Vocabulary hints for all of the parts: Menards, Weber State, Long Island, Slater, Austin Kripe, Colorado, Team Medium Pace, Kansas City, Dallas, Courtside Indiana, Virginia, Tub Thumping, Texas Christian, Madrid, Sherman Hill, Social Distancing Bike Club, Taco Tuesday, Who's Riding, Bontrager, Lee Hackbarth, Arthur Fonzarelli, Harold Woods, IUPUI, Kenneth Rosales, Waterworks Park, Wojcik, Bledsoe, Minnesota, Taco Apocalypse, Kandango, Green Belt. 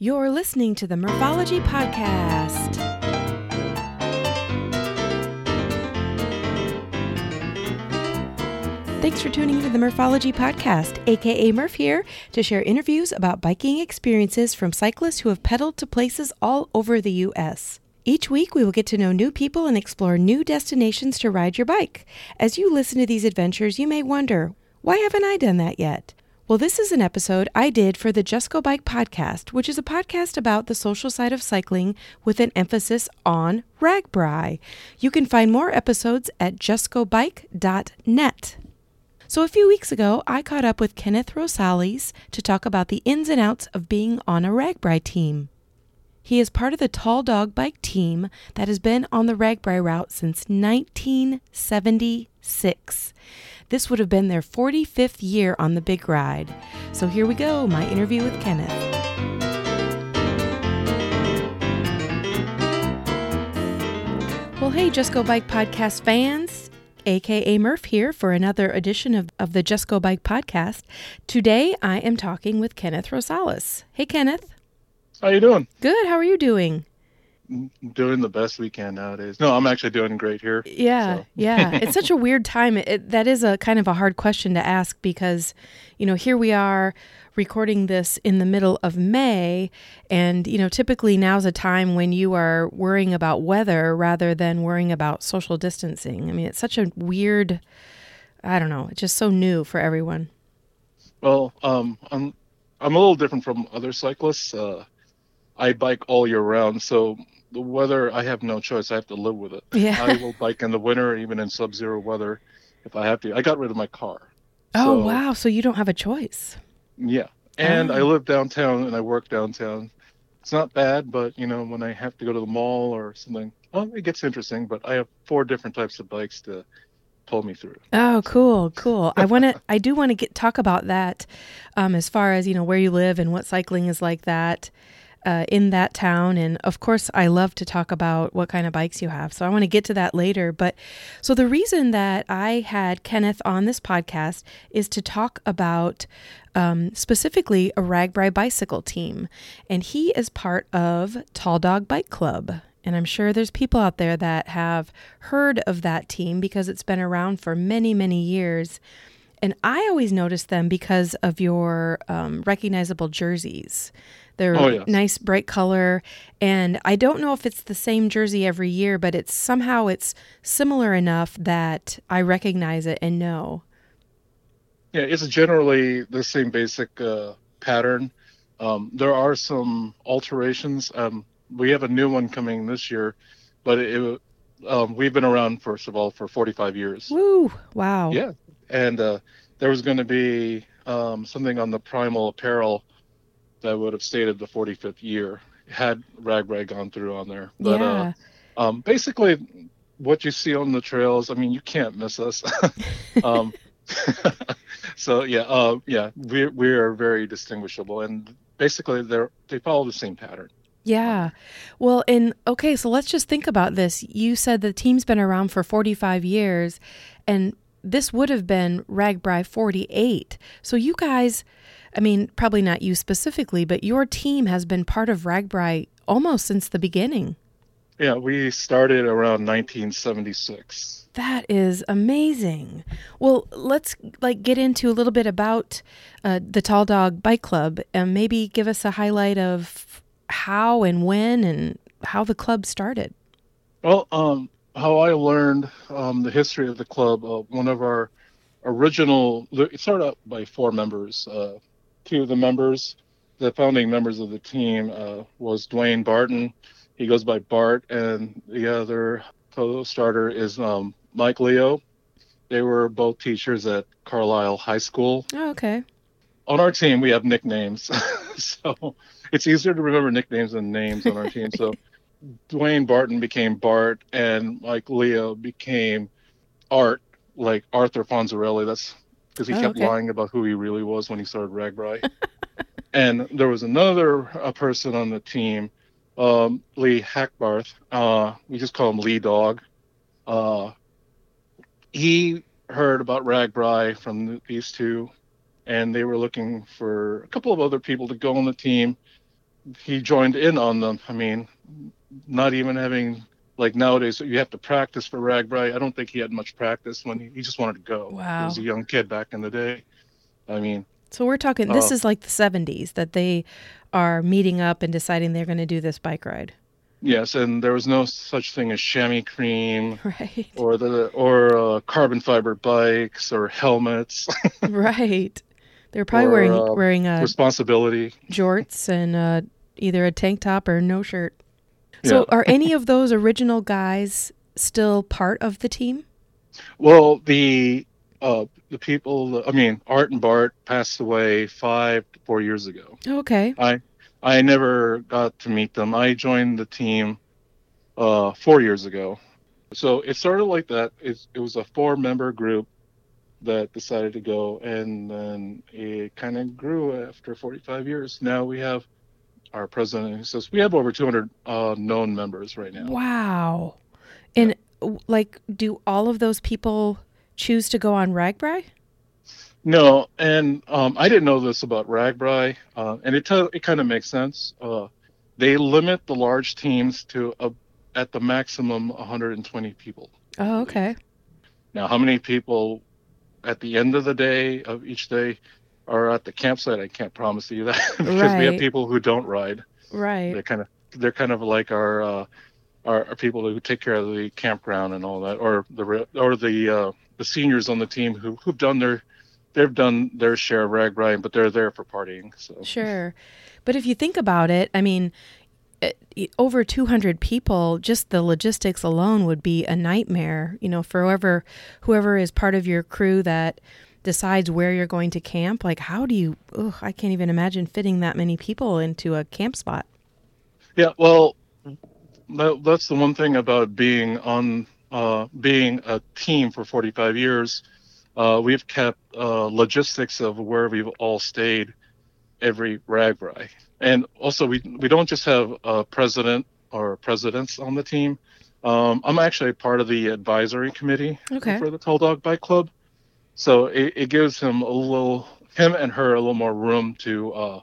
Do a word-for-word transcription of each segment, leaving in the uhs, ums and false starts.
You're listening to the Murphology Podcast. Thanks for tuning into the Murphology Podcast, aka Murph here, to share interviews about biking experiences from cyclists who have pedaled to places all over the U S Each week, we will get to know new people and explore new destinations to ride your bike. As you listen to these adventures, you may wonder, why haven't I done that yet? Well, this is an episode I did for the Just Go Bike podcast, which is a podcast about the social side of cycling with an emphasis on RAGBRAI. You can find more episodes at just go bike dot net. So a few weeks ago, I caught up with Kenneth Rosales to talk about the ins and outs of being on a RAGBRAI team. He is part of the Tall Dog Bike team that has been on the RAGBRAI route since nineteen seventy-six. This would have been their forty-fifth year on the big ride. So here we go, my interview with Kenneth. Well, hey, Just Go Bike podcast fans, aka Murph here for another edition of, of the Just Go Bike podcast. Today, I am talking with Kenneth Rosales. Hey, Kenneth. How you doing? Good. How are you doing? Doing the best we can nowadays. No, I'm actually doing great here. Yeah, so. yeah. It's such a weird time. It, it, that is a kind of a hard question to ask because, you know, here we are recording this in the middle of May, and, you know, typically now's a time when you are worrying about weather rather than worrying about social distancing. I mean, it's such a weird, I don't know, it's just so new for everyone. Well, um, I'm, I'm a little different from other cyclists. Uh I bike all year round, so the weather, I have no choice. I have to live with it. Yeah. I will bike in the winter, even in sub-zero weather, if I have to. I got rid of my car. Oh, so, wow. So you don't have a choice. Yeah. And um. I live downtown, and I work downtown. It's not bad, but, you know, when I have to go to the mall or something, well, it gets interesting, but I have four different types of bikes to pull me through. Oh, cool, cool. I want to, I do want to get talk about that um, as far as, you know, where you live and what cycling is like that. Uh, in that town. And of course, I love to talk about what kind of bikes you have. So I want to get to that later. But so the reason that I had Kenneth on this podcast is to talk about um, specifically a RAGBRAI bicycle team. And he is part of Tall Dog Bike Club. And I'm sure there's people out there that have heard of that team because it's been around for many, many years. And I always notice them because of your um, recognizable jerseys. They're oh, yes. nice, bright color. And I don't know if it's the same jersey every year, but it's somehow it's similar enough that I recognize it and know. Yeah, it's generally the same basic uh, pattern. Um, there are some alterations. Um, we have a new one coming this year, but it, um, we've been around, first of all, for forty-five years. Woo! Wow. Yeah. And uh, there was going to be um, something on the Primal Apparel that would have stated the forty-fifth year had RAGBRAI gone through on there. But yeah. uh, um, basically what you see on the trails, I mean, you can't miss us. um, so yeah, uh, yeah, we we are very distinguishable, and basically they're they follow the same pattern. Yeah. Well, and okay, so let's just think about this. You said the team's been around for forty-five years, and this would have been RAGBRAI forty-eight. So you guys, I mean, probably not you specifically, but your team has been part of RAGBRAI almost since the beginning. Yeah, we started around nineteen seventy-six. That is amazing. Well, let's like get into a little bit about uh, the Tall Dog Bike Club, and maybe give us a highlight of how and when and how the club started. Well, um, how I learned um, the history of the club, uh, one of our original, it started out by four members. Uh, two of the members, the founding members of the team, uh, was Dwayne Barton. He goes by Bart, and the other co-starter is um, Mike Leo. They were both teachers at Carlisle High School. Oh, okay. On our team, we have nicknames, so it's easier to remember nicknames than names on our team. So Dwayne Barton became Bart, and Mike Leo became Art, like Arthur Fonzarelli. That's because he oh, kept okay. lying about who he really was when he started RAGBRAI. And there was another a person on the team, um, Lee Hackbarth. Uh, we just call him Lee Dog. Uh, he heard about RAGBRAI from the, these two, and they were looking for a couple of other people to go on the team. he joined in on them. I mean, not even having, like nowadays, you have to practice for RAGBRAI. I don't think he had much practice when he, he just wanted to go. Wow. He was a young kid back in the day. I mean. So we're talking, uh, this is like the seventies that they are meeting up and deciding they're going to do this bike ride. Yes, and there was no such thing as chamois cream, right, or the or uh, carbon fiber bikes or helmets. Right, they're probably or, wearing uh, wearing a responsibility jorts and uh, either a tank top or no shirt. So, yeah. Are any of those original guys still part of the team? Well, the uh, the people, I mean, Art and Bart passed away five to four years ago. Okay, I. I never got to meet them. I joined the team uh, four years ago. So it started like that. It, it was a four-member group that decided to go, and then it kind of grew after forty-five years. Now we have our president, who says we have over two hundred uh, known members right now. Wow. And, yeah. like, do all of those people choose to go on RAGBRAI? No, and um, I didn't know this about RAGBRAI, uh, and it t- it kind of makes sense. Uh, they limit the large teams to a, at the maximum one hundred twenty people. Oh, okay. Now, how many people at the end of the day of each day are at the campsite? I can't promise you that because right. we have people who don't ride. Right. They're kind of they're kind of like our uh, our, our people who take care of the campground and all that, or the or the uh, the seniors on the team who who've done their They've done their share of RAGBRAI, but they're there for partying. So sure. But if you think about it, I mean, over two hundred people, just the logistics alone would be a nightmare, you know, for whoever, whoever is part of your crew that decides where you're going to camp. Like, how do you, ugh, I can't even imagine fitting that many people into a camp spot. Yeah, well, that, that's the one thing about being on, uh, being a team for forty-five years. Uh, we've kept uh, logistics of where we've all stayed every RAGBRAI. And also, we we don't just have a president or presidents on the team. Um, I'm actually part of the advisory committee okay. for the Tall Dog Bike Club. So it, it gives him a little, him and her a little more room to uh,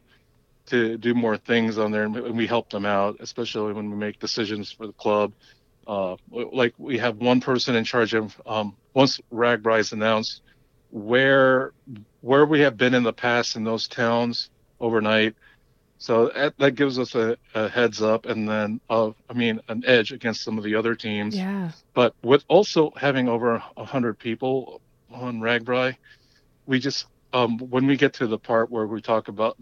to do more things on there. And we help them out, especially when we make decisions for the club. Uh, like we have one person in charge of, um, once RAGBRAI is announced, where where we have been in the past in those towns overnight. So that, that gives us a, a heads up and then, uh, I mean, an edge against some of the other teams. Yeah. But with also having over one hundred people on RAGBRAI, we just, um, when we get to the part where we talk about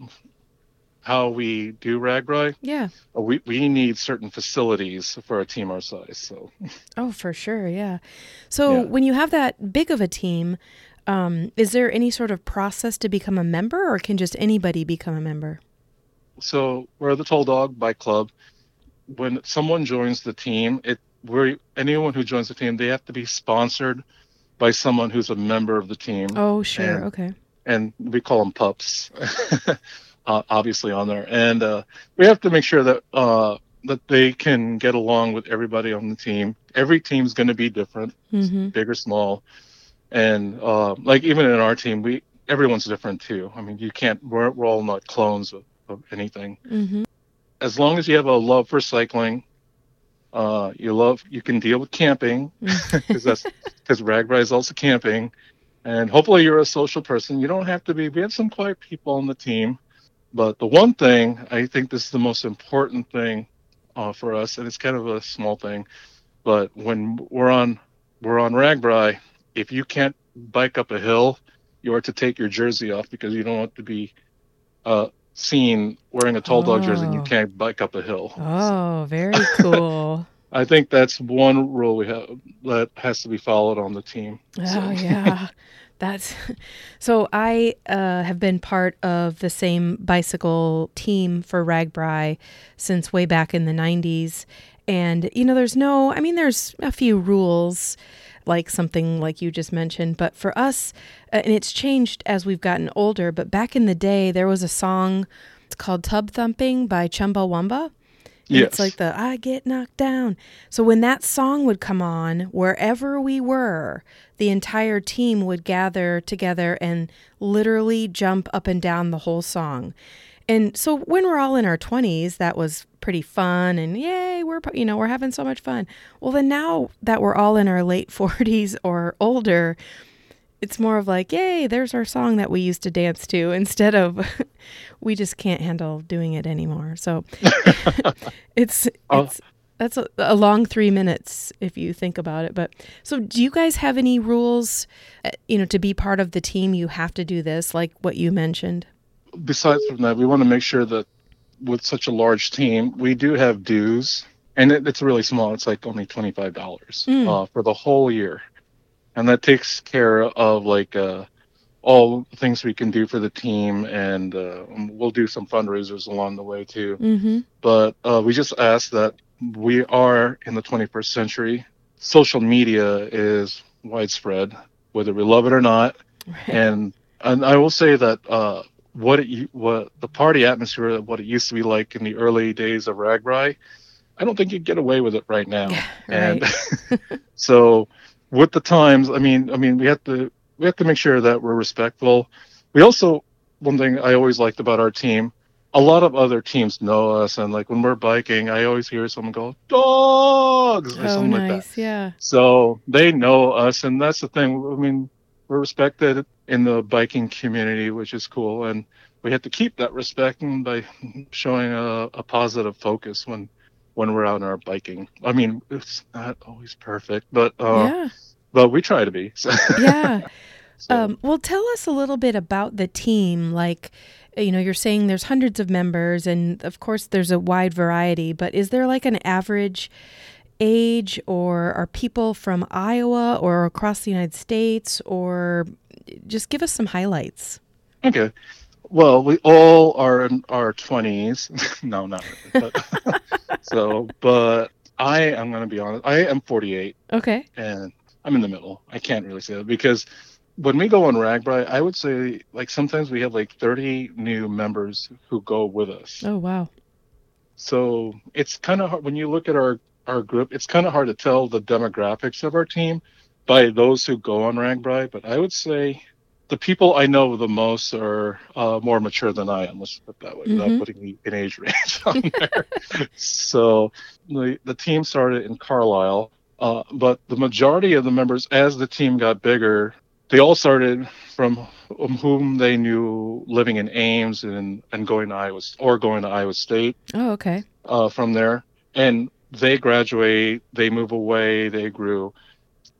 how we do RAGBRAI, yeah, we we need certain facilities for a team our size. So, oh, for sure, yeah. So yeah. When you have that big of a team, um, is there any sort of process to become a member, or can just anybody become a member? So we're the Tall Dog Bike Club. When someone joins the team, it we anyone who joins the team, they have to be sponsored by someone who's a member of the team. Oh, sure, and, okay. And we call them pups. Uh, obviously on there, and uh, we have to make sure that uh, that they can get along with everybody on the team. Every team's going to be different, mm-hmm. big or small, and uh, like even in our team, we everyone's different too. I mean, you can't we're, we're all not clones of, of anything. Mm-hmm. As long as you have a love for cycling, uh, you love you can deal with camping because that's because RAGBRAI is also camping, and hopefully you're a social person. You don't have to be. We have some quiet people on the team. But the one thing, I think this is the most important thing uh, for us, and it's kind of a small thing, but when we're on we're on RAGBRAI, if you can't bike up a hill, you are to take your jersey off because you don't want to be uh, seen wearing a tall dog oh. jersey and you can't bike up a hill. Oh, so. Very cool. I think that's one rule we have that has to be followed on the team. Oh, so. Yeah. That's so I uh, have been part of the same bicycle team for RAGBRAI since way back in the nineties. And, you know, there's no I mean, there's a few rules like something like you just mentioned. But for us, uh, and it's changed as we've gotten older. But back in the day, there was a song it's called Tub Thumping by Chumbawamba. Yes. It's like the, I get knocked down. So when that song would come on, wherever we were, the entire team would gather together and literally jump up and down the whole song. And so when we're all in our twenties, that was pretty fun and yay, we're, you know, we're having so much fun. Well, then now that we're all in our late forties or older, it's more of like, yay, there's our song that we used to dance to, instead of we just can't handle doing it anymore. So it's, oh. it's that's a, a long three minutes if you think about it. But so do you guys have any rules, you know, to be part of the team, you have to do this, like what you mentioned? Besides from that, we want to make sure that with such a large team, we do have dues, and it, it's really small. It's like only twenty-five dollars mm. uh, for the whole year. And that takes care of like uh, all things we can do for the team. And uh, we'll do some fundraisers along the way too. Mm-hmm. But uh, we just ask that we are in the twenty-first century. Social media is widespread, whether we love it or not. Right. And and I will say that uh, what it, what the party atmosphere, what it used to be like in the early days of RAGBRAI, I don't think you'd get away with it right now. Yeah, right. And so with the times, I mean, I mean, we have to we have to make sure that we're respectful. We also, one thing I always liked about our team, a lot of other teams know us, and like when we're biking, I always hear someone go, dogs, or oh, something nice. Like that. Yeah. So they know us, and that's the thing. I mean, we're respected in the biking community, which is cool, and we have to keep that respect by showing a, a positive focus when when we're out on our biking. I mean, it's not always perfect, but uh, yeah. but we try to be. So. Yeah. So. Um, well, tell us a little bit about the team. Like, you know, you're saying there's hundreds of members, and of course there's a wide variety, but is there like an average age, or are people from Iowa or across the United States, or just give us some highlights? Okay. Well, we all are in our twenties. No, not really. But, so, but I am going to be honest. I am forty-eight. Okay. And I'm in the middle. I can't really say that because when we go on RAGBRAI, I would say, like, sometimes we have, like, thirty new members who go with us. Oh, wow. So it's kind of hard. When you look at our, our group, it's kind of hard to tell the demographics of our team by those who go on RAGBRAI. But I would say the people I know the most are uh, more mature than I am. Let's put it that way, mm-hmm. without putting an age range on there. So the, the team started in Carlisle. Uh, but the majority of the members, as the team got bigger, they all started from whom they knew living in Ames and, and going to Iowa or going to Iowa State. Oh, okay. Uh, from there. And they graduate, they move away, they grew.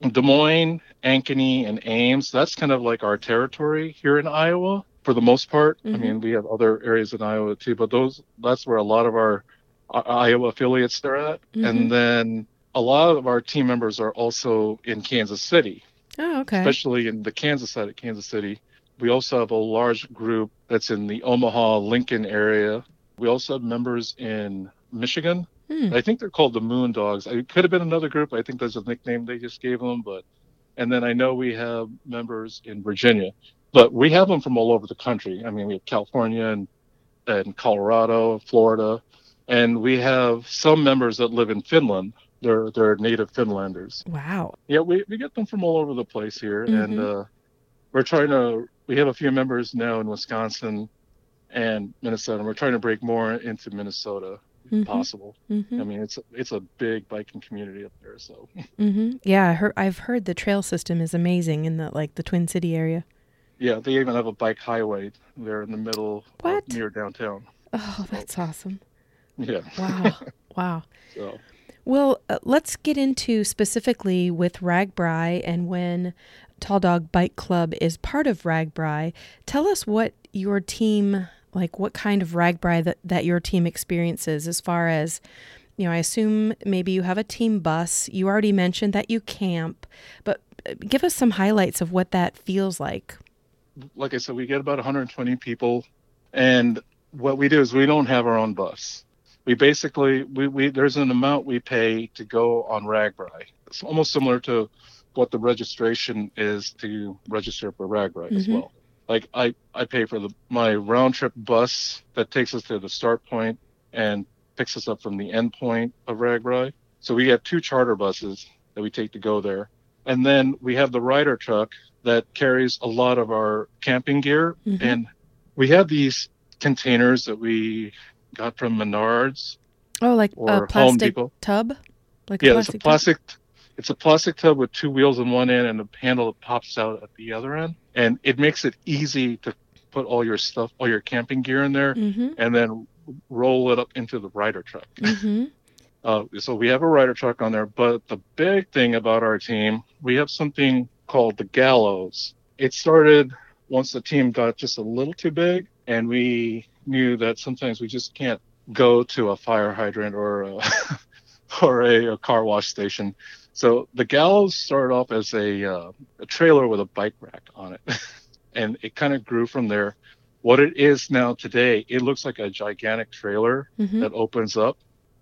Des Moines, Ankeny, and Ames, that's kind of like our territory here in Iowa for the most part. Mm-hmm. I mean, we have other areas in Iowa too, but those that's where a lot of our, our Iowa affiliates are at. Mm-hmm. And then a lot of our team members are also in Kansas City. Oh, okay. Especially in the Kansas side of Kansas City. We also have a large group that's in the Omaha, Lincoln area. We also have members in Michigan. Hmm. I think they're called the Moon Dogs. It could have been another group. I think that's a nickname they just gave them. But and then I know we have members in Virginia. But we have them from all over the country. I mean, we have California and, and Colorado, Florida. And we have some members that live in Finland. They're, they're native Finlanders. Wow. Yeah, we, we get them from all over the place here. Mm-hmm. And uh, we're trying to, we have a few members now in Wisconsin and Minnesota. And we're trying to break more into Minnesota if mm-hmm. possible. Mm-hmm. I mean, it's, it's a big biking community up there. So, mm-hmm. yeah, I heard, I've heard the trail system is amazing in the, like the Twin City area. Yeah, they even have a bike highway there in the middle what? Of, near downtown. Oh, so, that's awesome. Yeah. Wow. Wow. So. Well, uh, let's get into specifically with RAGBRAI and when Tall Dog Bike Club is part of RAGBRAI. Tell us what your team, like what kind of RAGBRAI that, that your team experiences as far as, you know, I assume maybe you have a team bus. You already mentioned that you camp, but give us some highlights of what that feels like. Like I said, we get about one hundred twenty people, and what we do is we don't have our own bus. We basically, we, we there's an amount we pay to go on RAGBRAI. It's almost similar to what the registration is to register for RAGBRAI mm-hmm. as well. Like I, I pay for the my round trip bus that takes us to the start point and picks us up from the end point of RAGBRAI. So we have two charter buses that we take to go there. And then we have the Ryder truck that carries a lot of our camping gear. Mm-hmm. And we have these containers that we got from Menards. Oh, like a plastic tub? Like yeah, a plastic it's a plastic. Tub? It's a plastic tub with two wheels on one end and a handle that pops out at the other end, and it makes it easy to put all your stuff, all your camping gear in there, mm-hmm. and then roll it up into the Ryder truck. Mm-hmm. Uh, so we have a Ryder truck on there, but the big thing about our team, we have something called the Gallows. It started once the team got just a little too big, and we knew that sometimes we just can't go to a fire hydrant or a, or a, a car wash station. So the Gallows started off as a, uh, a trailer with a bike rack on it, and it kind of grew from there. What it is now today, it looks like a gigantic trailer mm-hmm. that opens up.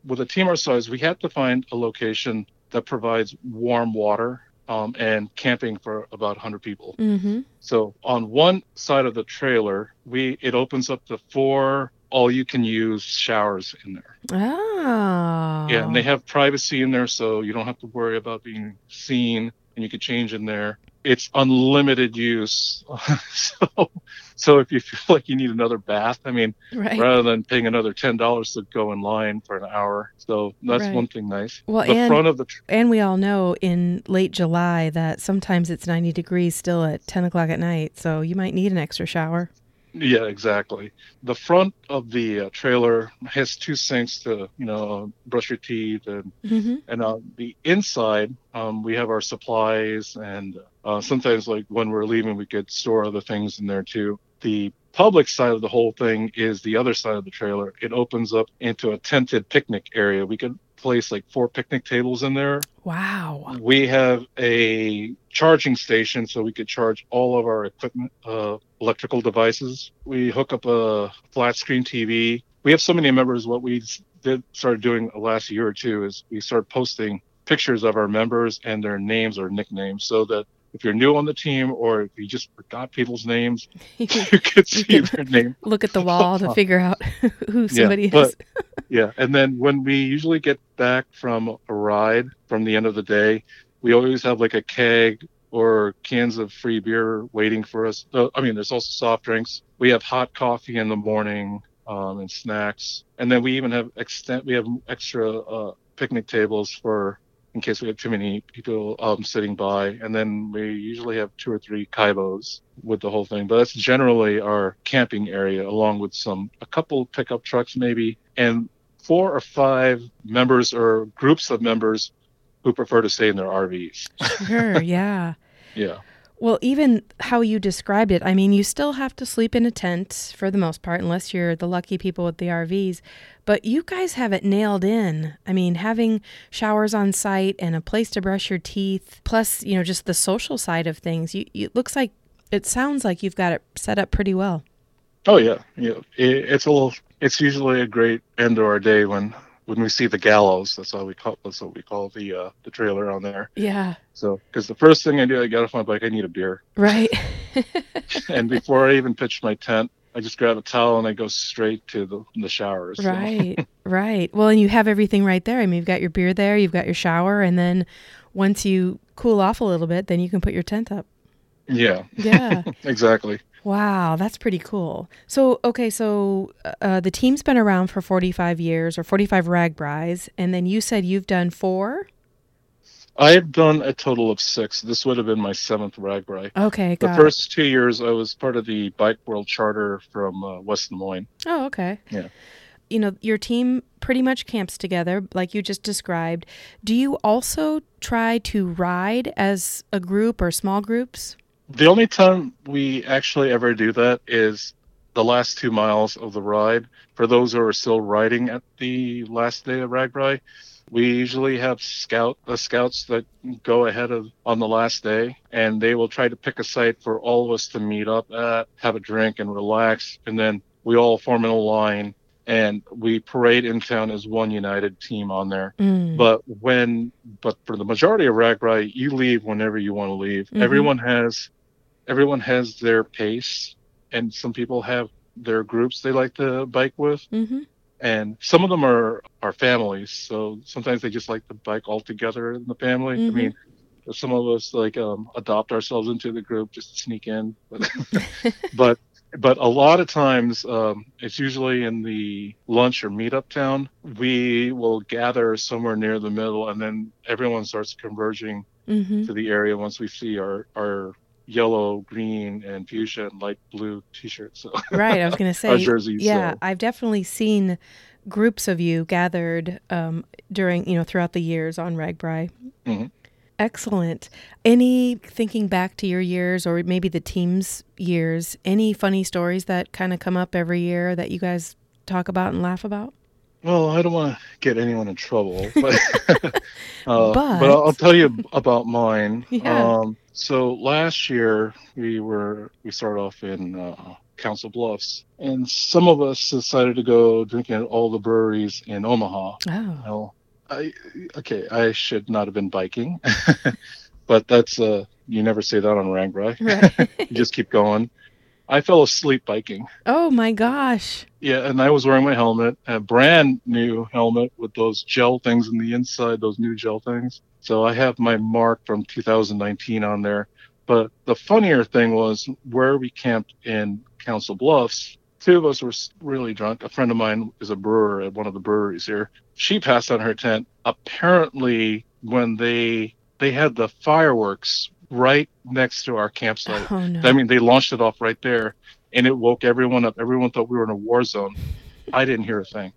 With a team our size, we had to find a location that provides warm water um, and camping for about one hundred people. Mm-hmm. So on one side of the trailer, we it opens up to four all-you-can-use showers in there. Oh. Yeah, and they have privacy in there, so you don't have to worry about being seen, and you can change in there. It's unlimited use. so so if you feel like you need another bath, I mean, right. rather than paying another ten dollars to go in line for an hour. So that's right. one thing nice. Well, the and, front of the tr- and we all know in late July that sometimes it's ninety degrees still at ten o'clock at night. So you might need an extra shower. Yeah, exactly. The front of the uh, trailer has two sinks to, you know, brush your teeth. And mm-hmm. and on the inside, um, we have our supplies. And uh, sometimes, like, when we're leaving, we could store other things in there, too. The public side of the whole thing is the other side of the trailer. It opens up into a tented picnic area. We could place, like, four picnic tables in there. Wow. We have a charging station, so we could charge all of our equipment, uh electrical devices. We hook up a flat screen T V. We have so many members. What we did started doing the last year or two is we started posting pictures of our members and their names or nicknames, so that if you're new on the team or if you just forgot people's names, you could see you their name. Look at the wall to figure out who somebody yeah, but, is. Yeah. And then when we usually get back from a ride from the end of the day, we always have like a keg or cans of free beer waiting for us. I mean, there's also soft drinks. We have hot coffee in the morning um, and snacks. And then we even have extent, we have extra uh, picnic tables for in case we have too many people um, sitting by. And then we usually have two or three kayabos with the whole thing. But that's generally our camping area, along with some, a couple pickup trucks maybe, and four or five members or groups of members who prefer to stay in their R Vs. Sure, yeah. Yeah. Well, even how you described it, I mean, you still have to sleep in a tent for the most part, unless you're the lucky people with the R Vs, but you guys have it nailed in. I mean, having showers on site and a place to brush your teeth, plus, you know, just the social side of things, you, it looks like, it sounds like you've got it set up pretty well. Oh, yeah. Yeah. It, it's a little, it's usually a great end to our day when When we see the Gallows, that's all we call. That's what we call the uh, the trailer on there. Yeah. So, because the first thing I do, I get off my bike, I need a beer. Right. And before I even pitch my tent, I just grab a towel and I go straight to the the showers. So. Right. Right. Well, and you have everything right there. I mean, you've got your beer there, you've got your shower, and then once you cool off a little bit, then you can put your tent up. Yeah. Yeah. Exactly. Wow, that's pretty cool. So, okay, so uh, the team's been around for forty-five years or forty-five RAGBRAIs, and then you said you've done four? I've done a total of six. This would have been my seventh RAGBRAI. Okay, got it. The first two years, I was part of the Bike World Charter from uh, West Des Moines. Oh, okay. Yeah. You know, your team pretty much camps together, like you just described. Do you also try to ride as a group or small groups? The only time we actually ever do that is the last two miles of the ride. For those who are still riding at the last day of RAGBRAI, we usually have scout the scouts that go ahead of on the last day, and they will try to pick a site for all of us to meet up at, have a drink and relax, and then we all form in a line and we parade in town as one united team on there. Mm. But when, but for the majority of RAGBRAI, you leave whenever you want to leave. Mm-hmm. Everyone has. Everyone has their pace, and some people have their groups they like to bike with. Mm-hmm. And some of them are, are families, so sometimes they just like to bike all together in the family. Mm-hmm. I mean, some of us like um, adopt ourselves into the group just to sneak in. But, but But a lot of times, um, it's usually in the lunch or meetup town. We will gather somewhere near the middle, and then everyone starts converging mm-hmm. to the area once we see our, our yellow, green, and fuchsia and light blue T-shirts. So. Right, I was going to say, our jerseys, yeah, so. I've definitely seen groups of you gathered um, during, you know, throughout the years on RAGBRAI. Mm-hmm. Excellent. Any, thinking back to your years or maybe the team's years, any funny stories that kind of come up every year that you guys talk about and laugh about? Well, I don't want to get anyone in trouble, but, uh, but... but I'll tell you about mine. Yeah. Um, so last year we were, we started off in uh, Council Bluffs, and some of us decided to go drinking at all the breweries in Omaha. Oh. You know, I, okay, I should not have been biking, but that's, uh, you never say that on RAGBRAI. Right. You just keep going. I fell asleep biking. Oh my gosh. Yeah, and I was wearing my helmet, a brand new helmet with those gel things in the inside, those new gel things. So I have my mark from two thousand nineteen on there. But the funnier thing was where we camped in Council Bluffs. Two of us were really drunk. A friend of mine is a brewer at one of the breweries here. She passed out in her tent. Apparently, when they they had the fireworks right next to our campsite. Oh, no. I mean, they launched it off right there, and it woke everyone up. Everyone thought we were in a war zone. I didn't hear a thing.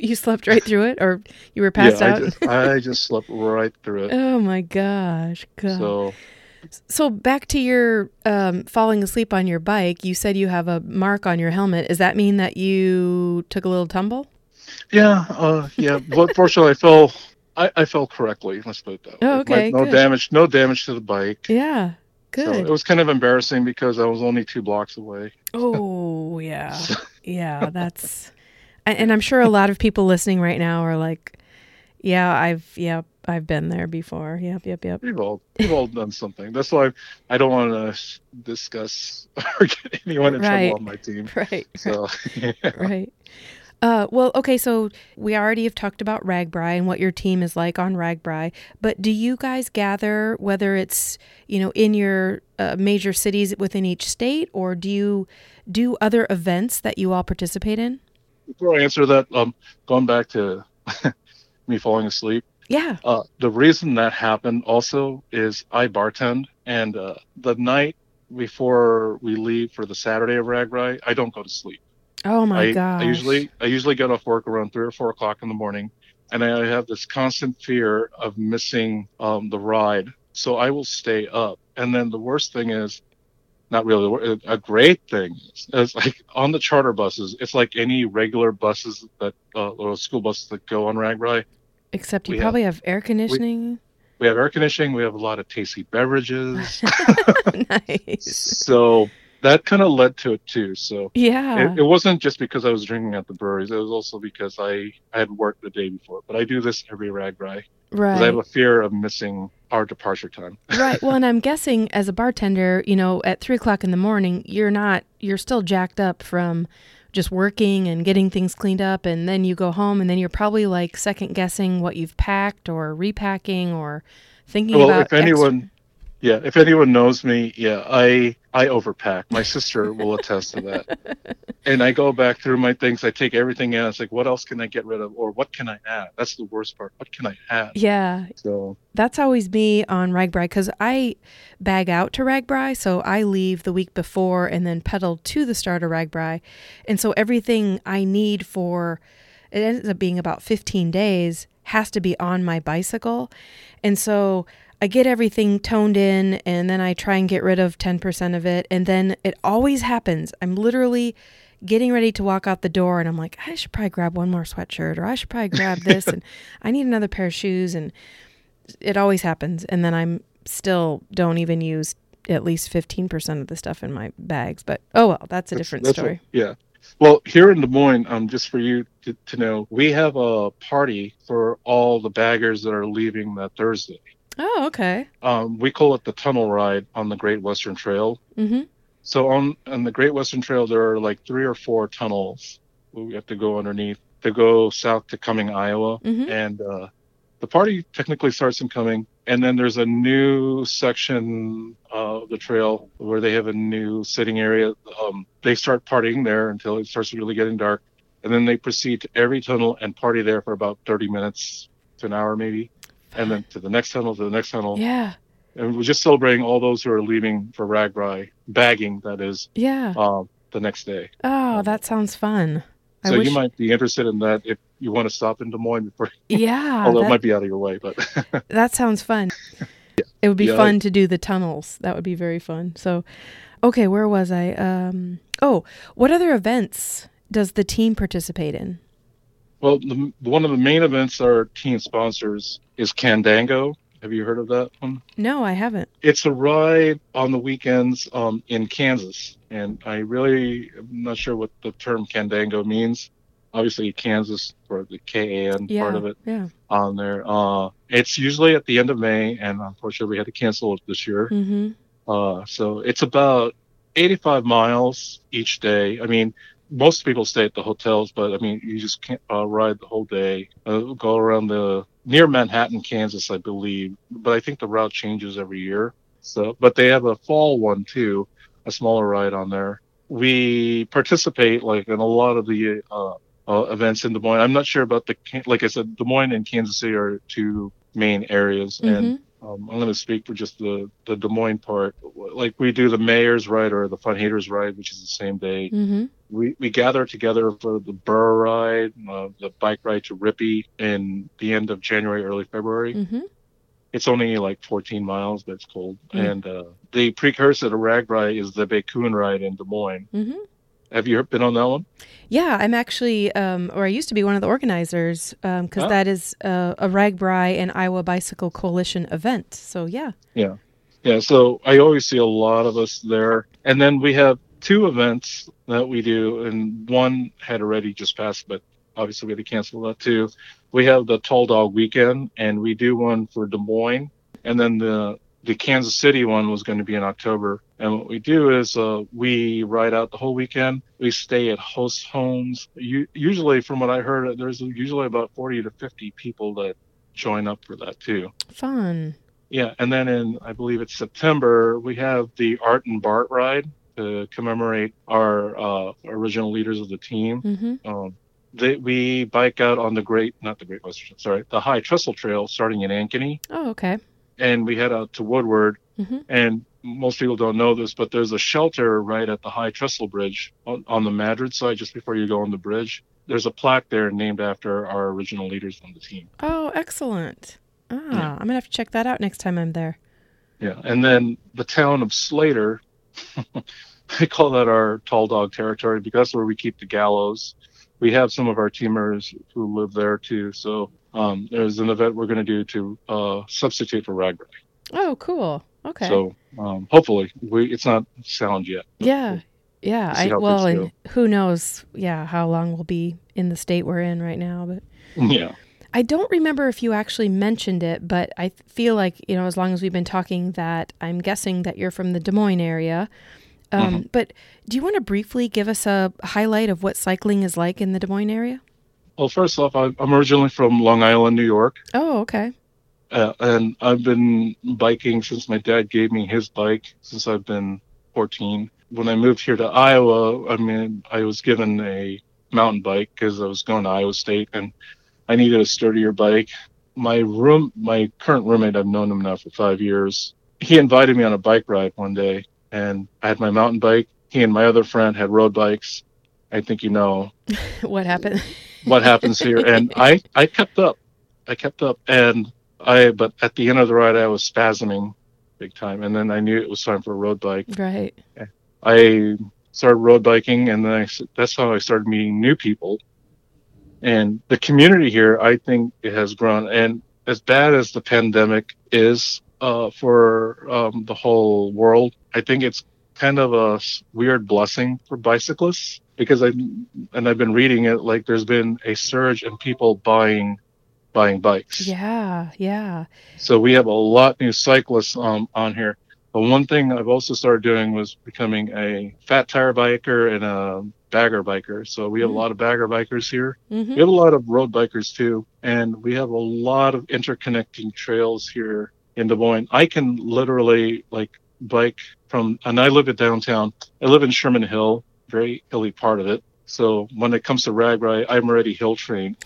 You slept right through it, or you were passed yeah, out? I just, I just slept right through it. Oh, my gosh. God. So... So back to your um, falling asleep on your bike, you said you have a mark on your helmet. Does that mean that you took a little tumble? Yeah, uh, yeah. But fortunately, I fell. I, I fell correctly. Let's put it that way. Oh, okay. My, no good. damage. No damage to the bike. Yeah, good. So it was kind of embarrassing because I was only two blocks away. Oh yeah, yeah. That's, and I'm sure a lot of people listening right now are like, yeah, I've yeah. I've been there before. Yep, yep, yep. We've all, we've all done something. That's why I don't want to discuss or get anyone in right. trouble on my team. Right, so, yeah. right. Uh, well, okay, so we already have talked about RAGBRAI and what your team is like on RAGBRAI, but do you guys gather, whether it's, you know, in your uh, major cities within each state, or do you do other events that you all participate in? Before I answer that, um, going back to me falling asleep, Yeah. Uh, the reason that happened also is I bartend, and uh, the night before we leave for the Saturday of RAGBRAI, I don't go to sleep. Oh my gosh. I usually I usually get off work around three or four o'clock in the morning, and I have this constant fear of missing um, the ride. So I will stay up, and then the worst thing is, not really a great thing. It's like on the charter buses. It's like any regular buses that uh, or school buses that go on RAGBRAI. Except you we probably have, have air conditioning. We, we have air conditioning. We have a lot of tasty beverages. Nice. So that kind of led to it too. So yeah, it, it wasn't just because I was drinking at the breweries. It was also because I, I had worked the day before. But I do this every RAGBRAI. Right. Because I have a fear of missing our departure time. Right. Well, and I'm guessing as a bartender, you know, at three o'clock in the morning, you're not, you're still jacked up from just working and getting things cleaned up, and then you go home, and then you're probably like second guessing what you've packed or repacking or thinking well, about. Well, if anyone, extra- yeah, if anyone knows me, yeah, I I overpack. My sister will attest to that. And I go back through my things. I take everything out. It's like, what else can I get rid of, or what can I add? That's the worst part. What can I add? Yeah. So that's always me on RAGBRAI, because I bag out to RAGBRAI, so I leave the week before and then pedal to the start of RAGBRAI. And so everything I need for, it ends up being about fifteen days, has to be on my bicycle. And so I get everything toned in, and then I try and get rid of ten percent of it. And then it always happens. I'm literally getting ready to walk out the door, and I'm like, I should probably grab one more sweatshirt, or I should probably grab this, and I need another pair of shoes. And it always happens. And then I'm still don't even use at least fifteen percent of the stuff in my bags. But oh, well, that's a that's, different that's story. A, yeah. Well, here in Des Moines, um, just for you to, to know, we have a party for all the baggers that are leaving that Thursday. Oh, okay. Um, we call it the tunnel ride on the Great Western Trail. Mm-hmm. So on, on the Great Western Trail, there are like three or four tunnels where we have to go underneath to go south to Cumming, Iowa. Mm-hmm. And uh, the party technically starts in Cumming, And then there's a new section of the trail where they have a new sitting area. Um, they start partying there until it starts really getting dark. And then they proceed to every tunnel and party there for about thirty minutes to an hour maybe. And then to the next tunnel, to the next tunnel. Yeah. And we're just celebrating all those who are leaving for RAGBRAI, bagging, that is, yeah, um, the next day. Oh, um, that sounds fun. So I wish... you might be interested in that if you want to stop in Des Moines before. Yeah. Although that... it might be out of your way, but. That sounds fun. Yeah. It would be yeah, fun I... to do the tunnels. That would be very fun. So, okay, where was I? Um, oh, what other events does the team participate in? Well, the, one of the main events our team sponsors is Kandango. Have you heard of that one? No, I haven't. It's a ride on the weekends um, in Kansas. And I really am not sure what the term Kandango means. Obviously, Kansas, or the K A N yeah, part of it yeah, on there. Uh, it's usually at the end of May, and unfortunately we had to cancel it this year. Mm-hmm. Uh, so it's about eighty-five miles each day. I mean, most people stay at the hotels, but I mean, you just can't uh, ride the whole day. Uh, go around the near Manhattan, Kansas, I believe, but I think the route changes every year. So, but they have a fall one too, a smaller ride on there. We participate like in a lot of the uh, uh, events in Des Moines. I'm not sure about the, like I said, Des Moines and Kansas City are two main areas, mm-hmm, and um, I'm going to speak for just the, the Des Moines part. Like we do the Mayor's Ride or the Fun Haters Ride, which is the same day. Mm-hmm. We we gather together for the Burr Ride, uh, the bike ride to Rippey in the end of January, early February. Mm-hmm. It's only like fourteen miles, but it's cold. Mm-hmm. And uh, the precursor to RAGBRAI is the Bakun Ride in Des Moines. Mm-hmm. Have you been on that one? Yeah, I'm actually, um, or I used to be one of the organizers, because um, oh. that is uh, a RAGBRAI and Iowa Bicycle Coalition event. So, yeah. Yeah. Yeah, so I always see a lot of us there. And then we have two events that we do, and one had already just passed, but obviously we had to cancel that too. We have the Tall Dog Weekend, and we do one for Des Moines. And then the the Kansas City one was going to be in October. And what we do is uh, we ride out the whole weekend. We stay at host homes. You, usually, from what I heard, there's usually about forty to fifty people that join up for that too. Fun. Yeah, and then in, I believe it's September, we have the Art and Bart Ride to commemorate our uh, original leaders of the team. Mm-hmm. Um, they, we bike out on the Great, not the Great Western, sorry, the High Trestle Trail starting in Ankeny. Oh, okay. And we head out to Woodward. Mm-hmm. And most people don't know this, but there's a shelter right at the High Trestle Bridge on, on the Madrid side, just before you go on the bridge. There's a plaque there named after our original leaders on the team. Oh, excellent. Ah, yeah. I'm going to have to check that out next time I'm there. Yeah. And then the town of Slater, I call that our Tall Dog territory because that's where we keep the gallows. We have some of our teamers who live there too. So um, there's an event we're going to do to uh, substitute for RAGBRAI. Oh, cool. Okay. So um, hopefully we, it's not sound yet. Yeah. Yeah. I, well, and go. Who knows, yeah, how long we'll be in the state we're in right now. But yeah. I don't remember if you actually mentioned it, but I feel like, you know, as long as we've been talking that, I'm guessing that you're from the Des Moines area. Um, mm-hmm. But do you want to briefly give us a highlight of what cycling is like in the Des Moines area? Well, first off, I'm originally from Long Island, New York. Oh, okay. Uh, and I've been biking since my dad gave me his bike, since I've been fourteen. When I moved here to Iowa, I mean, I was given a mountain bike because I was going to Iowa State, and I needed a sturdier bike. My room, my current roommate, I've known him now for five years. He invited me on a bike ride one day, and I had my mountain bike. He and my other friend had road bikes. I think you know what happened. What happens here? And I, I kept up. I kept up, and I. But at the end of the ride, I was spasming big time, and then I knew it was time for a road bike. Right. I started road biking, and then I, that's how I started meeting new people. And the community here, I think it has grown. And as bad as the pandemic is uh, for um, the whole world, I think it's kind of a weird blessing for bicyclists because I, and I've been reading it, like there's been a surge in people buying buying bikes. Yeah, yeah. So we have a lot of new cyclists um, on here. But one thing I've also started doing was becoming a fat tire biker and a bagger biker. So we have mm-hmm. a lot of bagger bikers here. Mm-hmm. We have a lot of road bikers too. And we have a lot of interconnecting trails here in Des Moines, I can literally like bike from, and I live in downtown. I live in Sherman Hill, very hilly part of it. So when it comes to RAGBRAI, I'm already hill trained.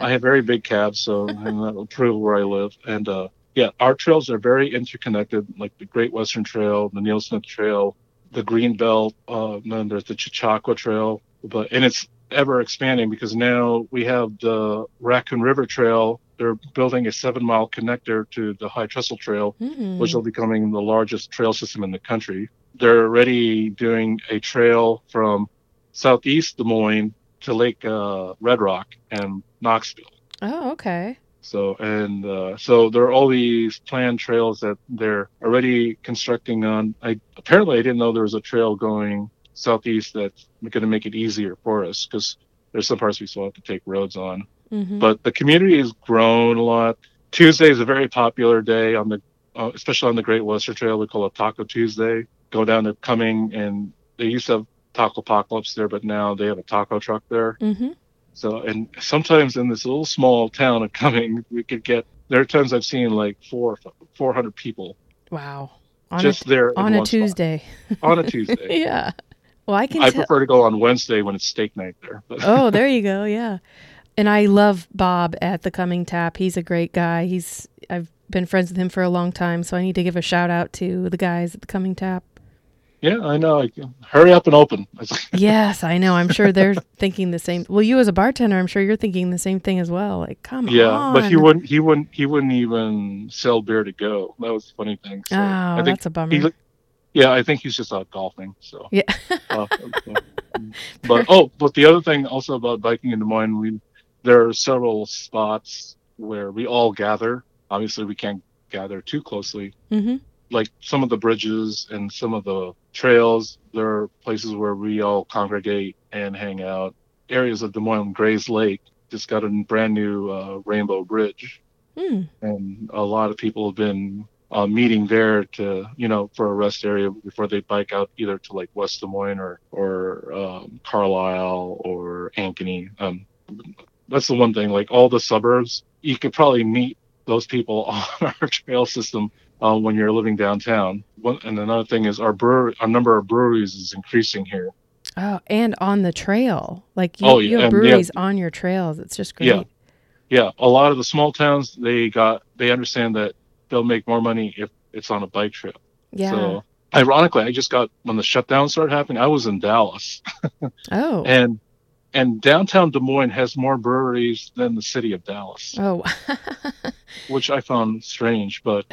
I have very big calves, so and that'll prove where I live. And uh, yeah, our trails are very interconnected, like the Great Western Trail, the Neil Smith Trail, the Green Belt, uh, and then there's the Chautauqua Trail. But and it's ever expanding because now we have the Raccoon River Trail. They're building a seven-mile connector to the High Trestle Trail, mm-hmm. which will be becoming the largest trail system in the country. They're already doing a trail from southeast Des Moines to Lake uh, Red Rock and Knoxville. Oh, okay. So and uh, so there are all these planned trails that they're already constructing on. I apparently I didn't know there was a trail going southeast that's going to make it easier for us because there's some parts we still have to take roads on. Mm-hmm. But the community has grown a lot. Tuesday is a very popular day on the, uh, especially on the Great Western Trail. We call it Taco Tuesday. Go down to Cumming, and they used to have Taco Apocalypse there, but now they have a taco truck there. Mm-hmm. So, and sometimes in this little small town of Cumming, we could get. There are times I've seen like four, four hundred people. Wow! On just a, there on a Tuesday. on a Tuesday. Yeah. Well, I can. I tell- prefer to go on Wednesday when it's steak night there. Oh, there you go. Yeah. And I love Bob at the Cumming Tap. He's a great guy. He's I've been friends with him for a long time, so I need to give a shout out to the guys at the Cumming Tap. Yeah, I know. I can. Hurry up and open. Yes, I know. I'm sure they're thinking the same. Well, you as a bartender, I'm sure you're thinking the same thing as well. Like, come yeah, on. Yeah, but he wouldn't. He wouldn't. He wouldn't even sell beer to go. That was the funny thing. So oh, I think that's a bummer. He, yeah, I think he's just out golfing. So yeah. uh, but oh, but the other thing also about biking in Des Moines, we. There are several spots where we all gather. Obviously, we can't gather too closely. Mm-hmm. Like some of the bridges and some of the trails, there are places where we all congregate and hang out. Areas of Des Moines, Gray's Lake just got a brand new uh, rainbow bridge. Mm. And a lot of people have been uh, meeting there to, you know, for a rest area before they bike out either to like West Des Moines or, or um, Carlisle or Ankeny. Um, That's the one thing, like all the suburbs, you could probably meet those people on our trail system uh, when you're living downtown. One, and another thing is our brewery, our number of breweries is increasing here. Oh, and on the trail. Like you, oh, yeah. you have breweries yeah. on your trails. It's just great. Yeah. yeah, a lot of the small towns, they got they understand that they'll make more money if it's on a bike trail. Yeah. So ironically, I just got, when the shutdown started happening, I was in Dallas. oh. And. And downtown Des Moines has more breweries than the city of Dallas. Oh, which I found strange, but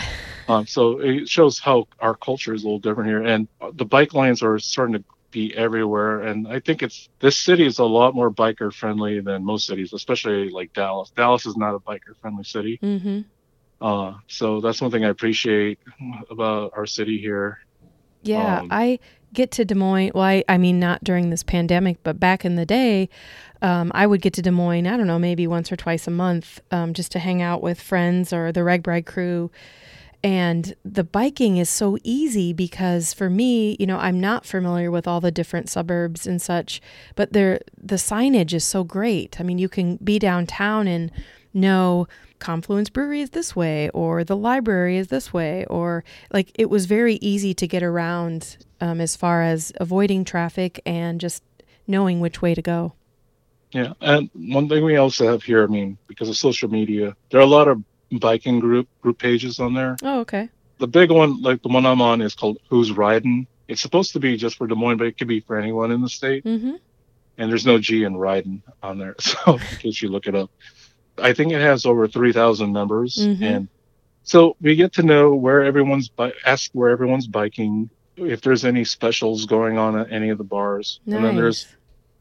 um, so it shows how our culture is a little different here. And the bike lanes are starting to be everywhere. And I think it's this city is a lot more biker friendly than most cities, especially like Dallas. Dallas is not a biker friendly city. Mm-hmm. Uh, so that's one thing I appreciate about our city here. Yeah, um, I get to Des Moines. Well, I, I mean, not during this pandemic, but back in the day, um, I would get to Des Moines, I don't know, maybe once or twice a month um, just to hang out with friends or the RAGBRAI crew. And the biking is so easy because for me, you know, I'm not familiar with all the different suburbs and such, but the signage is so great. I mean, you can be downtown and know Confluence Brewery is this way, or the library is this way, or like it was very easy to get around um, as far as avoiding traffic and just knowing which way to go. Yeah. And one thing we also have here, I mean, because of social media, there are a lot of biking group group pages on there. Oh, okay. The big one, like the one I'm on, is called Who's Riding. It's supposed to be just for Des Moines, but it could be for anyone in the state. Mm-hmm. And there's no G in riding on there. So in case you look it up. I think it has over three thousand members. Mm-hmm. And so we get to know where everyone's, bi- ask where everyone's biking, if there's any specials going on at any of the bars. Nice. And then there's,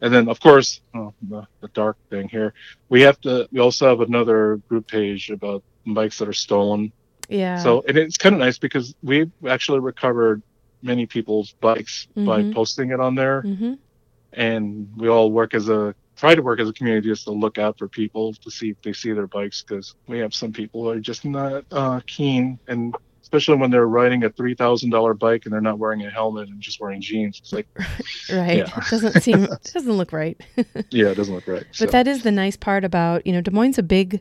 and then of course, oh, the, the dark thing here, we have to, we also have another group page about bikes that are stolen. Yeah. So and it's kind of nice because we've actually recovered many people's bikes mm-hmm. by posting it on there. Mm-hmm. And we all work as a, try to work as a community just to look out for people to see if they see their bikes because we have some people who are just not uh, keen and especially when they're riding a three thousand dollar bike and they're not wearing a helmet and just wearing jeans. It's like, right. Yeah. It doesn't seem, it doesn't look right. Yeah, it doesn't look right. But so. That is the nice part about, you know, Des Moines is a big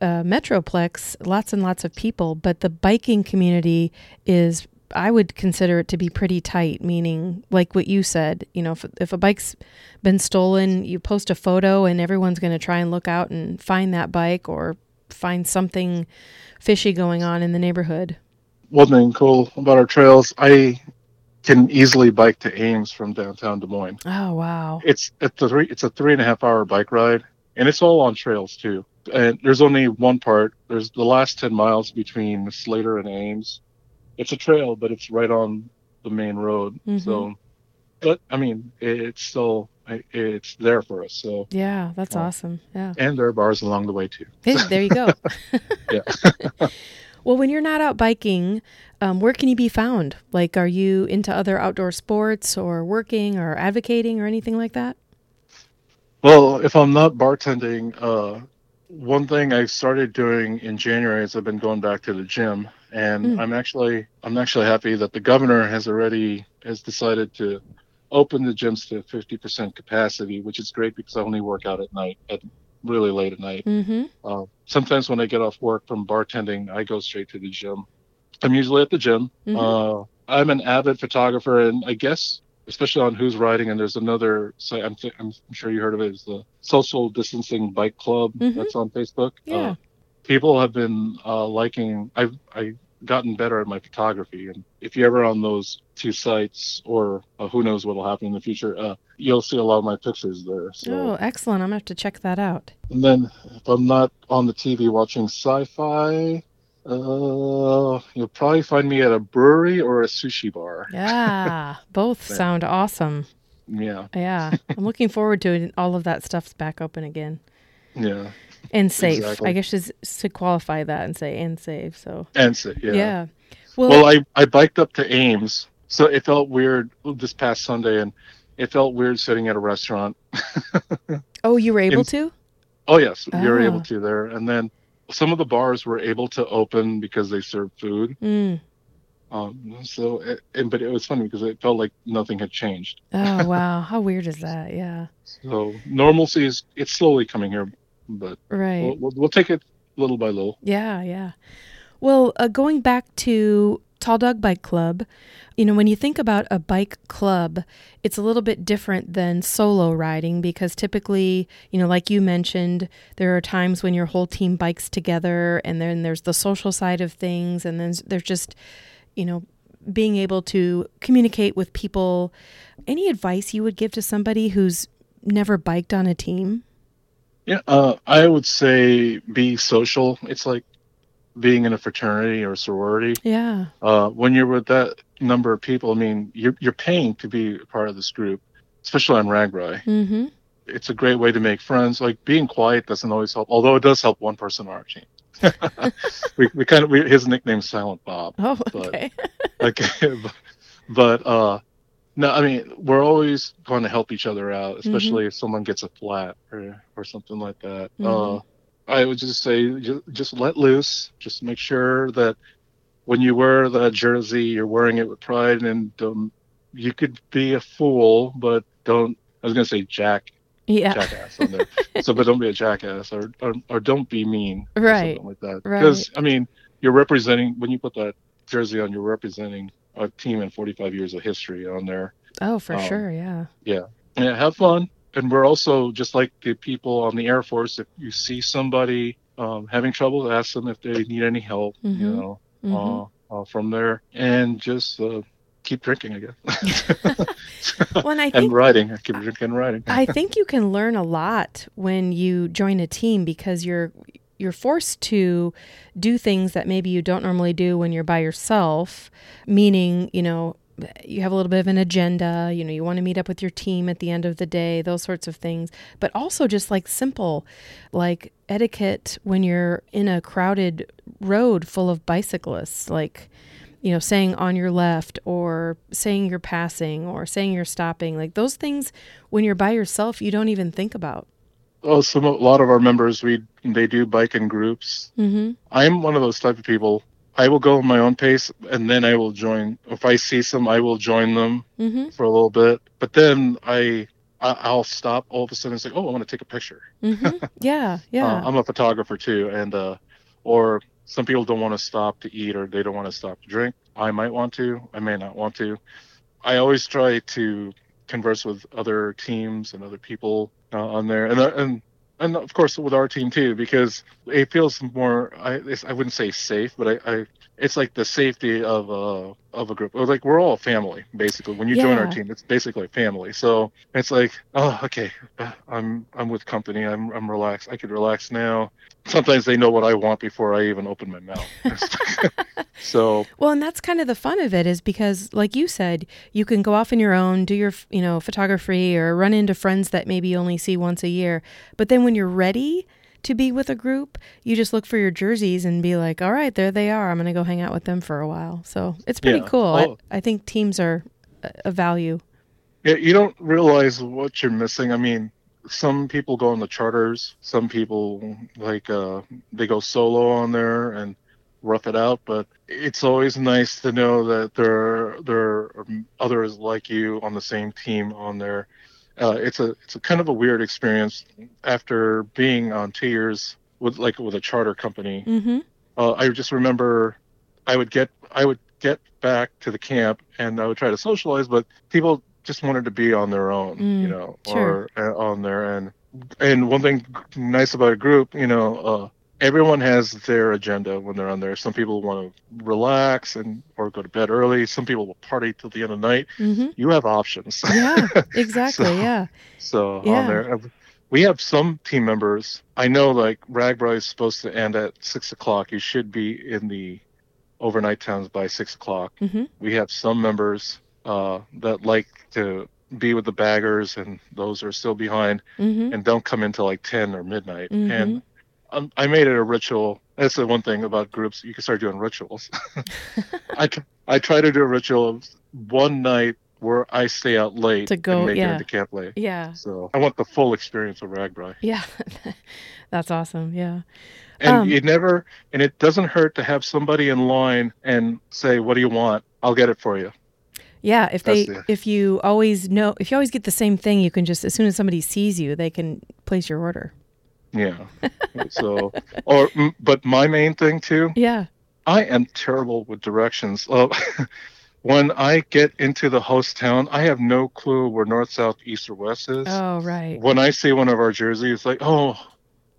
uh, metroplex, lots and lots of people, but the biking community is, I would consider it to be pretty tight, meaning like what you said, you know, if, if a bike's been stolen, you post a photo and everyone's going to try and look out and find that bike or find something fishy going on in the neighborhood. One thing cool about our trails, I can easily bike to Ames from downtown Des Moines. Oh, wow. It's, it's, a, three, it's a three and a half hour bike ride, and it's all on trails too. And there's only one part. There's the last ten miles between Slater and Ames. It's a trail, but it's right on the main road. Mm-hmm. So, but I mean, it's still, it's there for us. So yeah, that's uh, awesome. Yeah. And there are bars along the way too. Hey, there you go. Yeah. Well, when you're not out biking, um, where can you be found? Like, are you into other outdoor sports or working or advocating or anything like that? Well, if I'm not bartending, uh, one thing I started doing in January is I've been going back to the gym, and mm. I'm actually I'm actually happy that the governor has already has decided to open the gyms to fifty percent capacity, which is great because I only work out at night, at really late at night. Mm-hmm. Uh, sometimes when I get off work from bartending, I go straight to the gym. I'm usually at the gym. Mm-hmm. Uh, I'm an avid photographer, and I guess especially on Who's Riding, and there's another site, I'm, th- I'm sure you heard of it, it's the Social Distancing Bike Club, mm-hmm. that's on Facebook. Yeah. Uh, people have been uh, liking, I've, I've gotten better at my photography, and if you're ever on those two sites, or uh, who knows what will happen in the future, uh, you'll see a lot of my pictures there. So. Oh, excellent. I'm going to have to check that out. And then if I'm not on the T V watching sci-fi, Uh, you'll probably find me at a brewery or a sushi bar. Yeah, both sound awesome. Yeah. Yeah. I'm looking forward to it. All of that stuff's back open again. Yeah. And safe. Exactly. I guess just to qualify that and say and safe. So. And safe, yeah. Yeah. Well, well I, I biked up to Ames, so it felt weird this past Sunday, and it felt weird sitting at a restaurant. Oh, you were able In, to? Oh, yes. Oh. You were able to there. And then some of the bars were able to open because they served food. Mm. Um, so, it, it, but it was funny because it felt like nothing had changed. Oh, wow. How weird is that? Yeah. So normalcy is, it's slowly coming here, but right. we'll, we'll, we'll take it little by little. Yeah. Yeah. Well, uh, going back to Tall Dog Bike Club, you know, when you think about a bike club, it's a little bit different than solo riding because typically, you know, like you mentioned, there are times when your whole team bikes together, and then there's the social side of things, and then there's just, you know, being able to communicate with people. Any advice you would give to somebody who's never biked on a team? Yeah, uh, I would say be social. It's like being in a fraternity or sorority. Yeah. Uh, when you're with that number of people, I mean, you're, you're paying to be a part of this group, especially on RAGBRAI. Mm-hmm. It's a great way to make friends. Like being quiet doesn't always help, although it does help one person on our team. we, we kind of, we, his nickname's Silent Bob. Oh, okay. But, okay, but, but uh, no, I mean, we're always going to help each other out, especially mm-hmm. if someone gets a flat or, or something like that. Mm-hmm. Uh, I would just say, just let loose. Just make sure that when you wear that jersey, you're wearing it with pride, and um, you could be a fool, but don't, I was going to say jack, yeah. jackass on there. So, but don't be a jackass, or or, or don't be mean. Right. Or something like that. Right. Because, I mean, you're representing, when you put that jersey on, you're representing a team and forty-five years of history on there. Oh, for um, sure. Yeah. Yeah. Yeah. Have fun. And we're also just like the people on the Air Force. If you see somebody um, having trouble, ask them if they need any help. Mm-hmm. You know, mm-hmm. uh, uh, from there, and just uh, keep drinking, I guess. Well, and I think, and riding, I keep drinking and riding. I think you can learn a lot when you join a team because you're you're forced to do things that maybe you don't normally do when you're by yourself. Meaning, you know, you have a little bit of an agenda, you know, you want to meet up with your team at the end of the day, those sorts of things, but also just like simple, like etiquette when you're in a crowded road full of bicyclists, like, you know, saying on your left or saying you're passing or saying you're stopping, like those things when you're by yourself, you don't even think about. Oh, some, a lot of our members, we, they do bike in groups. Mm-hmm. I'm one of those type of people. I will go at my own pace, and then I will join. If I see some, I will join them mm-hmm. for a little bit. But then I, I, I'll stop all of a sudden and say, oh, I want to take a picture. Mm-hmm. Yeah, yeah. uh, I'm a photographer too. And uh, or some people don't want to stop to eat, or they don't want to stop to drink. I might want to. I may not want to. I always try to converse with other teams and other people uh, on there. And, uh, and and of course with our team too, because it feels more, I I wouldn't say safe, but I, I it's like the safety of a, of a group. Like we're all family, basically. When you yeah. join our team, it's basically a family. So it's like, oh, okay, I'm I'm with company. I'm I'm relaxed. I could relax now. Sometimes they know what I want before I even open my mouth. So well, and that's kind of the fun of it, is because, like you said, you can go off on your own, do your, you know, photography, or run into friends that maybe you only see once a year. But then when you're ready to be with a group, you just look for your jerseys and be like, all right, there they are. I'm going to go hang out with them for a while. So it's pretty yeah. cool. Well, I, I think teams are a value. Yeah, you don't realize what you're missing. I mean, some people go on the charters. Some people, like, uh, they go solo on there and rough it out. But it's always nice to know that there, there are others like you on the same team on there. Uh, it's a it's a kind of a weird experience after being on two years with like with a charter company. Mm-hmm. Uh, I just remember I would get I would get back to the camp and I would try to socialize, but people just wanted to be on their own, mm, you know, sure. or uh, on there. And and one thing nice about a group, you know, uh, everyone has their agenda when they're on there. Some people want to relax and or go to bed early. Some people will party till the end of the night. Mm-hmm. You have options. Yeah, exactly. so, yeah. So yeah. on there, we have some team members. I know, like RAGBRAI is supposed to end at six o'clock. You should be in the overnight towns by six o'clock. Mm-hmm. We have some members uh, that like to be with the baggers, and those are still behind mm-hmm. and don't come in till like ten or midnight. Mm-hmm. And I made it a ritual. That's the one thing about groups. You can start doing rituals. I, I try to do a ritual of one night where I stay out late to go, and make yeah. it into camp late. Yeah. So I want the full experience of RAGBRAI. Yeah. That's awesome. Yeah. And um, it never, and it doesn't hurt to have somebody in line and say, what do you want? I'll get it for you. Yeah, if they the, if you always know, if you always get the same thing, you can just, as soon as somebody sees you, they can place your order. Yeah. So, or, but my main thing too, yeah, I am terrible with directions. Uh, when I get into the host town, I have no clue where north, south, east, or west is. Oh, right. When I see one of our jerseys, it's like, oh,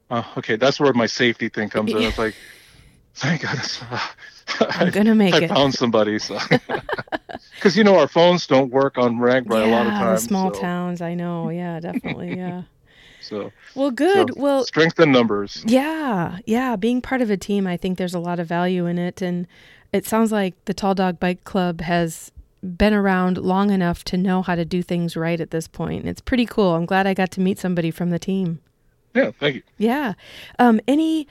uh, okay, that's where my safety thing comes in. It's like, thank goodness. I'm going to make I, it. I found somebody. So. Because, you know, our phones don't work on RAGBRAI yeah, a lot of times. Yeah, small so. towns, I know. Yeah, definitely. Yeah. So, well, good. So well, strength in numbers. Yeah. Yeah. Being part of a team, I think there's a lot of value in it. And it sounds like the Tall Dog Bike Club has been around long enough to know how to do things right at this point. And it's pretty cool. I'm glad I got to meet somebody from the team. Yeah. Thank you. Yeah. Um, any,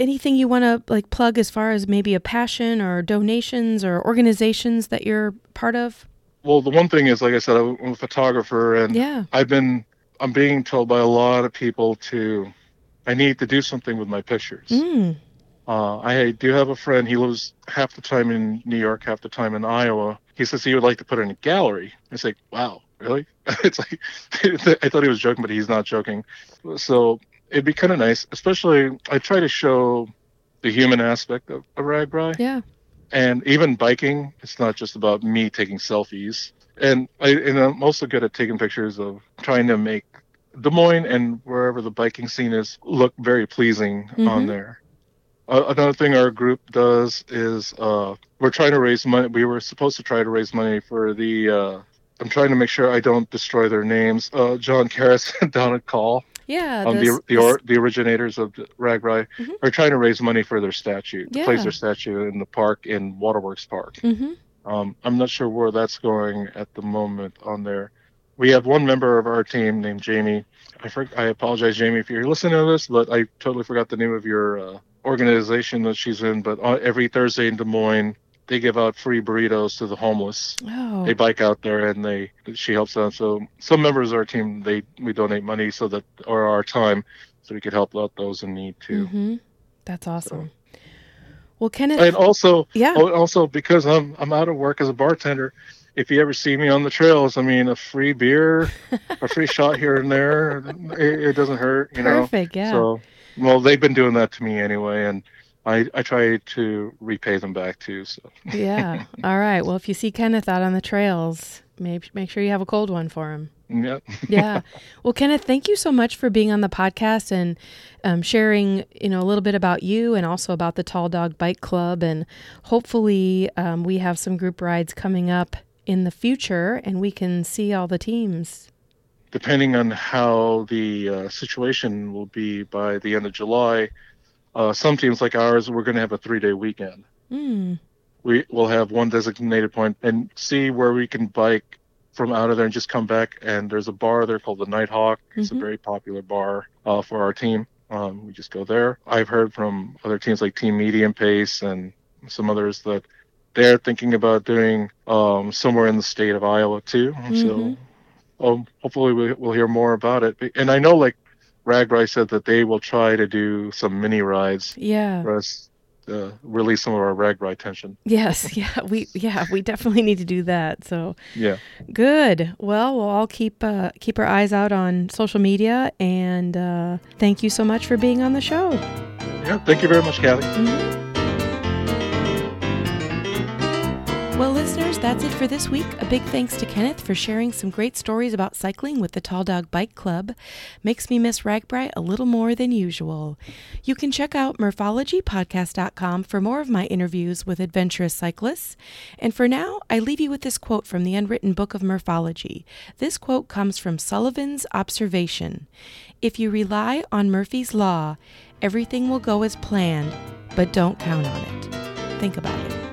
anything you want to like plug as far as maybe a passion or donations or organizations that you're part of? Well, the one thing is, like I said, I'm a photographer and yeah. I've been, I'm being told by a lot of people to, I need to do something with my pictures. Mm. Uh, I do have a friend, he lives half the time in New York, half the time in Iowa. He says he would like to put in a gallery. It's like, wow, really? It's like, I thought he was joking, but he's not joking. So it'd be kind of nice, especially I try to show the human aspect of a RAGBRAI. Yeah. And even biking, it's not just about me taking selfies. And, I, and I'm also good at taking pictures of trying to make Des Moines and wherever the biking scene is look very pleasing mm-hmm. on there. Uh, another thing our group does is uh, we're trying to raise money. We were supposed to try to raise money for the, uh, I'm trying to make sure I don't destroy their names, uh, John Karras and Donna Call. Yeah. Um, the the, or, the originators of RAGBRAI mm-hmm. are trying to raise money for their statue, yeah. to place their statue in the park, in Waterworks Park. Mm-hmm. Um, I'm not sure where that's going at the moment on there. We have one member of our team named Jamie. I for, I apologize, Jamie, if you're listening to this, but I totally forgot the name of your uh, organization that she's in. But uh, every Thursday in Des Moines, they give out free burritos to the homeless. Oh. They bike out there and they she helps them. So some members of our team, they we donate money so that or our time so we could help out those in need too. Mm-hmm. That's awesome. So. Well, Kenneth, and also, yeah, also because I'm I'm out of work as a bartender. If you ever see me on the trails, I mean, a free beer, a free shot here and there, it, it doesn't hurt, you know. Perfect, yeah. So, well, they've been doing that to me anyway, and I, I try to repay them back too. So. Yeah. All right. Well, if you see Kenneth out on the trails, maybe make sure you have a cold one for him. Yep. Yeah. Well, Kenneth, thank you so much for being on the podcast and um, sharing, you know, a little bit about you and also about the Tall Dog Bike Club. And hopefully um, we have some group rides coming up in the future and we can see all the teams. Depending on how the uh, situation will be by the end of July, Uh, some teams like ours, we're going to have a three-day weekend. Mm. We will have one designated point and see where we can bike from out of there and just come back. And there's a bar there called the Nighthawk. It's mm-hmm. a very popular bar uh, for our team. Um, we just go there. I've heard from other teams like Team Medium Pace and some others that they're thinking about doing um, somewhere in the state of Iowa too. Mm-hmm. So um, hopefully we, we'll hear more about it. And I know like RAGBRAI said that they will try to do some mini rides yeah. for us to uh, release some of our RAGBRAI tension. Yes, yeah, we yeah we definitely need to do that. So yeah, good. Well, we'll all keep uh, keep our eyes out on social media, and uh, thank you so much for being on the show. Yeah, thank you very much, Callie. Mm-hmm. Well, listeners, that's it for this week. A big thanks to Kenneth for sharing some great stories about cycling with the Tall Dog Bike Club. Makes me miss RAGBRAI a little more than usual. You can check out murphology podcast dot com for more of my interviews with adventurous cyclists. And for now, I leave you with this quote from the Unwritten Book of Murphology. This quote comes from Sullivan's observation. If you rely on Murphy's Law, everything will go as planned, but don't count on it. Think about it.